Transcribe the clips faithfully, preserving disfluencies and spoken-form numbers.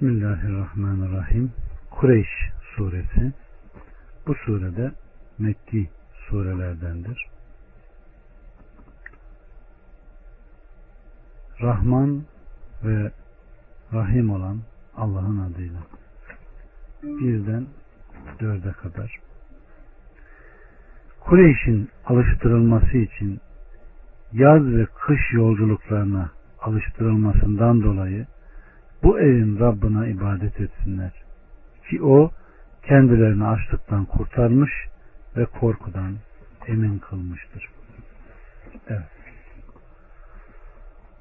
Bismillahirrahmanirrahim. Kureyş suresi. Bu surede Mekki surelerdendir. Rahman ve Rahim olan Allah'ın adıyla. Birden dörde kadar. Kureyş'in alıştırılması için yaz ve kış yolculuklarına alıştırılmasından dolayı bu evin Rabbine ibadet etsinler. Ki o kendilerini açlıktan kurtarmış ve korkudan emin kılmıştır. Evet.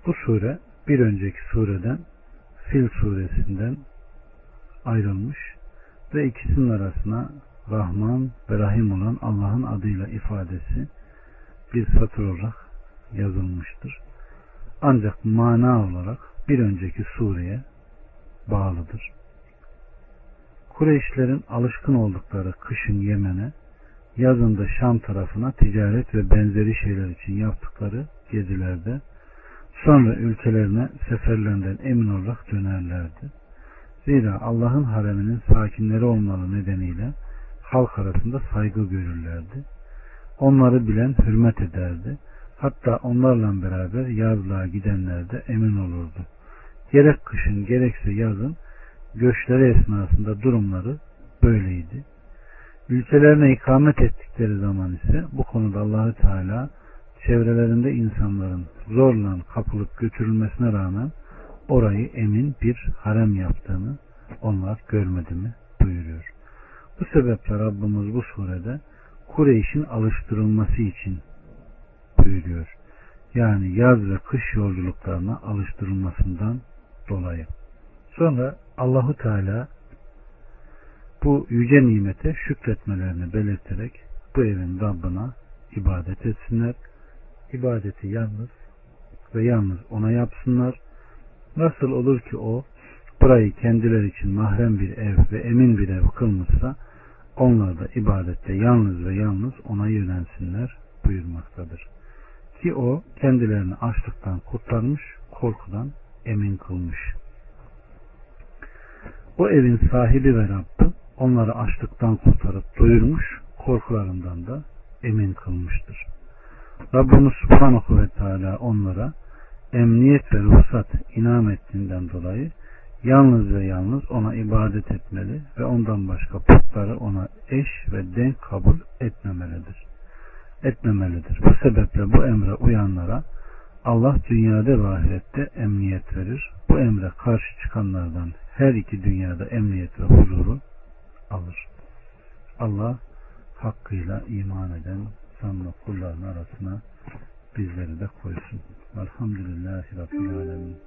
Bu sure bir önceki sureden, Fil suresinden ayrılmış ve ikisinin arasına Rahman ve Rahim olan Allah'ın adıyla ifadesi bir satır olarak yazılmıştır. Ancak mana olarak bir önceki sureye bağlıdır. Kureyşlerin alışkın oldukları kışın Yemen'e, yazında Şam tarafına ticaret ve benzeri şeyler için yaptıkları gezilerde, sonra ülkelerine seferlerinden emin olarak dönerlerdi. Zira Allah'ın hareminin sakinleri olmaları nedeniyle halk arasında saygı görürlerdi. Onları bilen hürmet ederdi. Hatta onlarla beraber yazlığa gidenler de emin olurdu. Gerek kışın gerekse yazın göçleri esnasında durumları böyleydi. Ülkelerine ikamet ettikleri zaman ise bu konuda Allahu Teala çevrelerinde insanların zorla kapılıp götürülmesine rağmen orayı emin bir harem yaptığını onlar görmedi mi buyuruyor. Bu sebeple Rabbimiz bu surede Kureyş'in alıştırılması için buyuruyor. Yani yaz ve kış yolculuklarına alıştırılmasından dolayı. Sonra Allahu Teala bu yüce nimete şükretmelerini belirterek bu evin Rabbına ibadet etsinler. İbadeti yalnız ve yalnız ona yapsınlar. Nasıl olur ki o burayı kendileri için mahrem bir ev ve emin bir ev kılmışsa onlar da ibadette yalnız ve yalnız ona yönelsinler buyurmaktadır. Ki o kendilerini açlıktan kurtarmış, korkudan emin kılmış. O evin sahibi ve Rabb'i onları açlıktan kurtarıp doyurmuş, korkularından da emin kılmıştır. Rabbimiz Subhanahu ve Teala onlara emniyet ve ruhsat inam ettiğinden dolayı yalnız ve yalnız ona ibadet etmeli ve ondan başka putları ona eş ve denk kabul etmemelidir. etmemelidir. Bu sebeple bu emre uyanlara Allah dünyada ve ahirette emniyet verir. Bu emre karşı çıkanlardan her iki dünyada emniyet ve huzuru alır. Allah hakkıyla iman eden sanlı kulların arasına bizleri de koysun. Elhamdülillahi Rabbil Alemin.